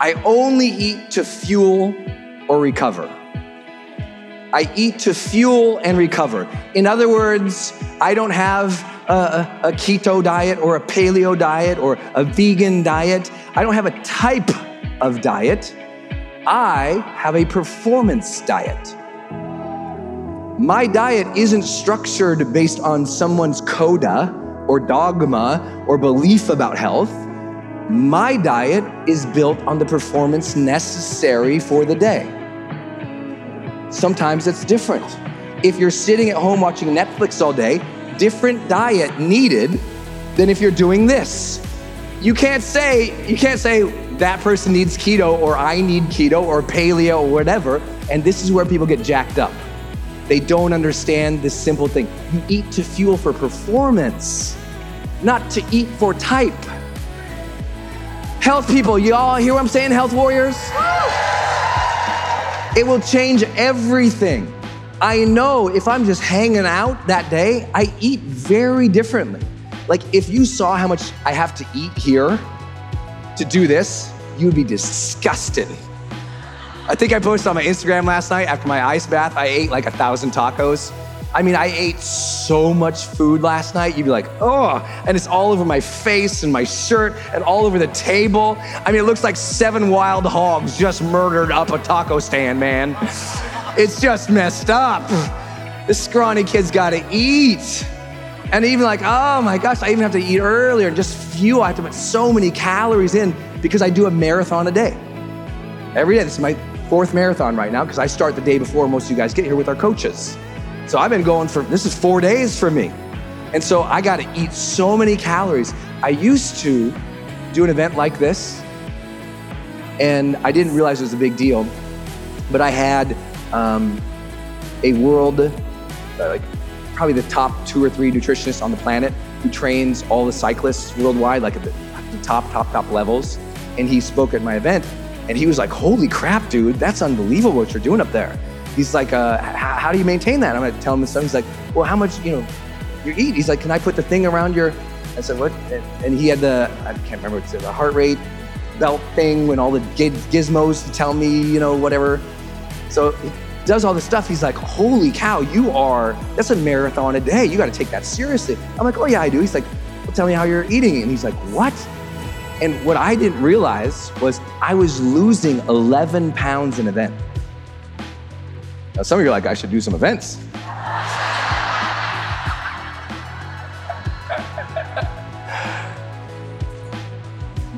I only eat to fuel or recover. I eat to fuel and recover. In other words, I don't have a keto diet or a paleo diet or a vegan diet. I don't have a type of diet. I have a performance diet. My diet isn't structured based on someone's coda or dogma or belief about health. My diet is built on the performance necessary for the day. Sometimes it's different. If you're sitting at home watching Netflix all day, different diet needed than if you're doing this. You can't say, that person needs keto, or I need keto, or paleo, or whatever. And this is where people get jacked up. They don't understand this simple thing. You eat to fuel for performance, not to eat for type. Health people, you all hear what I'm saying, health warriors? It will change everything. I know if I'm just hanging out that day, I eat very differently. Like if you saw how much I have to eat here to do this, you'd be disgusted. I think I posted on my Instagram last night after my ice bath, I ate like 1,000 tacos. I mean, I ate so much food last night. You'd be like, oh, and it's all over my face and my shirt and all over the table. I mean, it looks like 7 wild hogs just murdered up a taco stand, man. It's just messed up. This scrawny kid's gotta eat. And even like, oh my gosh, I even have to eat earlier and just fuel. I have to put so many calories in because I do a marathon a day. Every day, this is my 4th marathon right now because I start the day before most of you guys get here with our coaches. So I've been going for, this is 4 days for me. And so I got to eat so many calories. I used to do an event like this and I didn't realize it was a big deal, but I had a world, like probably the top 2 or 3 nutritionists on the planet who trains all the cyclists worldwide, like at the top levels. And he spoke at my event and he was like, holy crap, dude, that's unbelievable what you're doing up there. He's like, how do you maintain that? I'm gonna tell him this stuff. He's like, well, how much, you eat? He's like, can I put the thing around your, I said, what? And he had I can't remember what it said, the heart rate belt thing and all the gizmos to tell me, whatever. So he does all this stuff. He's like, holy cow, that's a marathon a day. You gotta take that seriously. I'm like, oh yeah, I do. He's like, well, tell me how you're eating. And he's like, what? And what I didn't realize was I was losing 11 pounds an event. Now, some of you are like, I should do some events.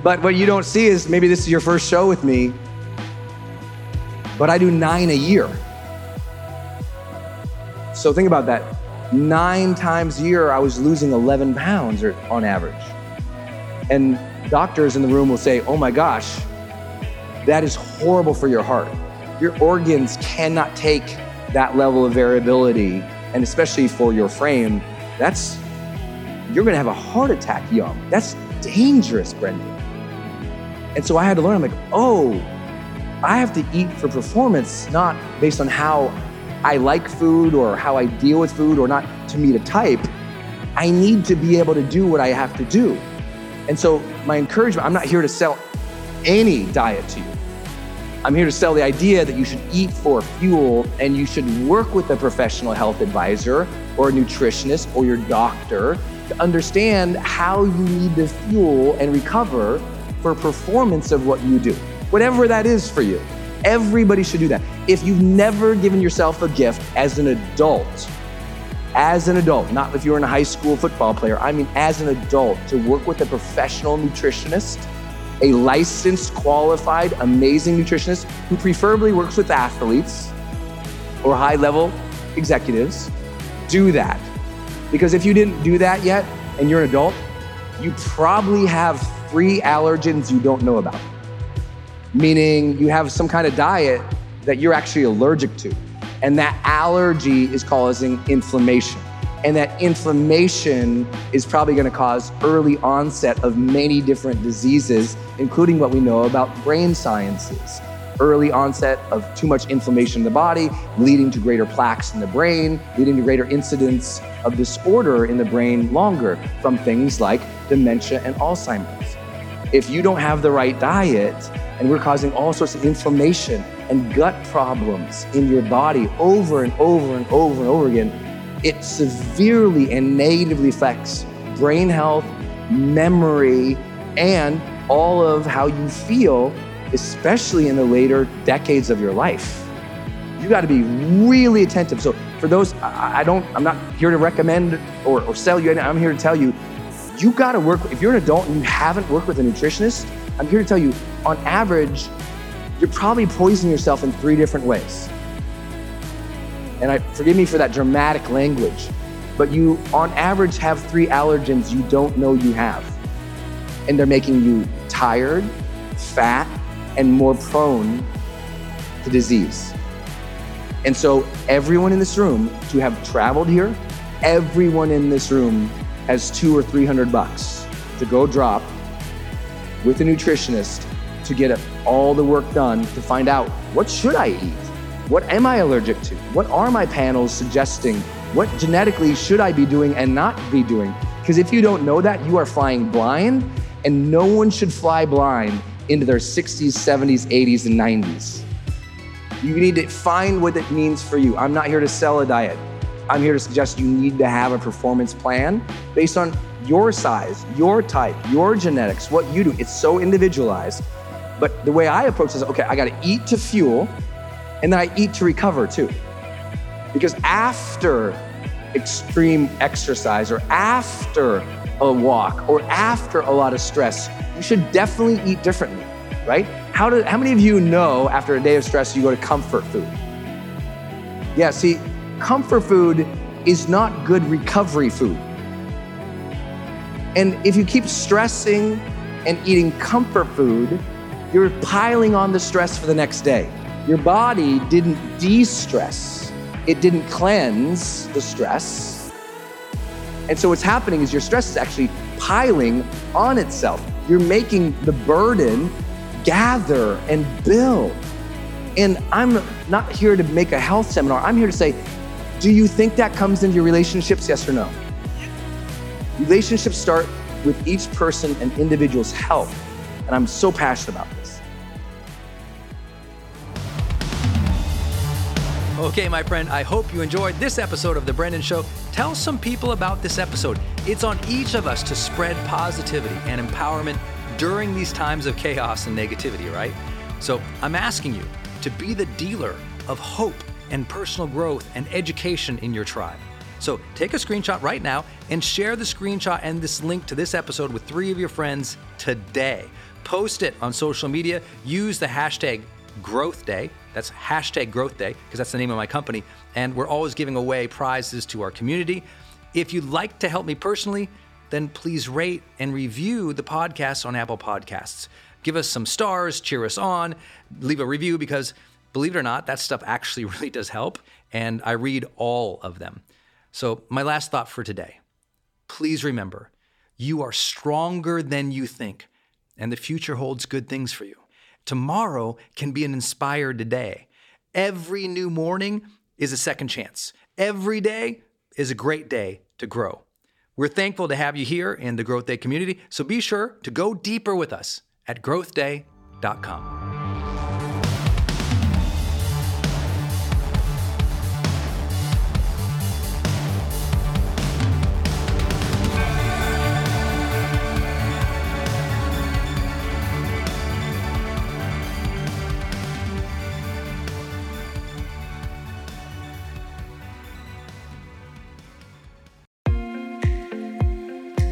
But what you don't see is, maybe this is your first show with me, but I do 9 a year. So think about that. 9 times a year, I was losing 11 pounds on average. And doctors in the room will say, oh my gosh, that is horrible for your heart. Your organs cannot take that level of variability, and especially for your frame, you're gonna have a heart attack young. That's dangerous, Brendan. And so I had to learn, I'm like, oh, I have to eat for performance, not based on how I like food or how I deal with food or not to meet a type. I need to be able to do what I have to do. And so my encouragement, I'm not here to sell any diet to you. I'm here to sell the idea that you should eat for fuel and you should work with a professional health advisor or a nutritionist or your doctor to understand how you need to fuel and recover for performance of what you do, whatever that is for you. Everybody should do that. If you've never given yourself a gift as an adult, not if you were in a high school football player, I mean, as an adult, to work with a professional nutritionist, a licensed, qualified, amazing nutritionist who preferably works with athletes or high-level executives, do that. Because if you didn't do that yet and you're an adult, you probably have 3 allergens you don't know about. Meaning you have some kind of diet that you're actually allergic to. And that allergy is causing inflammation. And that inflammation is probably going to cause early onset of many different diseases, including what we know about brain sciences. Early onset of too much inflammation in the body, leading to greater plaques in the brain, leading to greater incidence of disorder in the brain longer from things like dementia and Alzheimer's. If you don't have the right diet, and we're causing all sorts of inflammation and gut problems in your body over and over and over and over again, it severely and negatively affects brain health, memory, and all of how you feel, especially in the later decades of your life. You got to be really attentive. So for those, I'm not here to recommend or sell you. I'm here to tell you, you got to work. If you're an adult and you haven't worked with a nutritionist, I'm here to tell you, on average, you're probably poisoning yourself in 3 different ways. And forgive me for that dramatic language, but you, on average, have 3 allergens you don't know you have. And they're making you tired, fat, and more prone to disease. And so everyone in this room to have traveled here, everyone in this room has $200 or $300 to go drop with a nutritionist to get all the work done to find out, what should I eat? What am I allergic to? What are my panels suggesting? What genetically should I be doing and not be doing? Because if you don't know that, you are flying blind, and no one should fly blind into their 60s, 70s, 80s, and 90s. You need to find what it means for you. I'm not here to sell a diet. I'm here to suggest you need to have a performance plan based on your size, your type, your genetics, what you do. It's so individualized. But the way I approach this, okay, I got to eat to fuel, and then I eat to recover too. Because after extreme exercise or after a walk or after a lot of stress, you should definitely eat differently, right? How many of you know after a day of stress, you go to comfort food? Yeah, see, comfort food is not good recovery food. And if you keep stressing and eating comfort food, you're piling on the stress for the next day. Your body didn't de-stress. It didn't cleanse the stress. And so what's happening is your stress is actually piling on itself. You're making the burden gather and build. And I'm not here to make a health seminar. I'm here to say, do you think that comes into your relationships? Yes or no? Relationships start with each person and individual's health. And I'm so passionate about this. Okay, my friend, I hope you enjoyed this episode of The Brendan Show. Tell some people about this episode. It's on each of us to spread positivity and empowerment during these times of chaos and negativity, right? So I'm asking you to be the dealer of hope and personal growth and education in your tribe. So take a screenshot right now and share the screenshot and this link to this episode with 3 of your friends today. Post it on social media. Use the hashtag Growth Day. That's hashtag Growth Day because that's the name of my company. And we're always giving away prizes to our community. If you'd like to help me personally, then please rate and review the podcast on Apple Podcasts. Give us some stars, cheer us on, leave a review because believe it or not, that stuff actually really does help. And I read all of them. So my last thought for today, please remember, you are stronger than you think, and the future holds good things for you. Tomorrow can be an inspired day. Every new morning is a second chance. Every day is a great day to grow. We're thankful to have you here in the Growth Day community, so be sure to go deeper with us at growthday.com.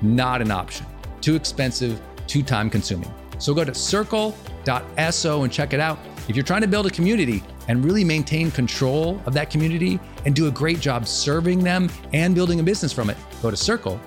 not an option. Too expensive, too time consuming. So go to circle.so and check it out. If you're trying to build a community and really maintain control of that community and do a great job serving them and building a business from it, go to circle.so.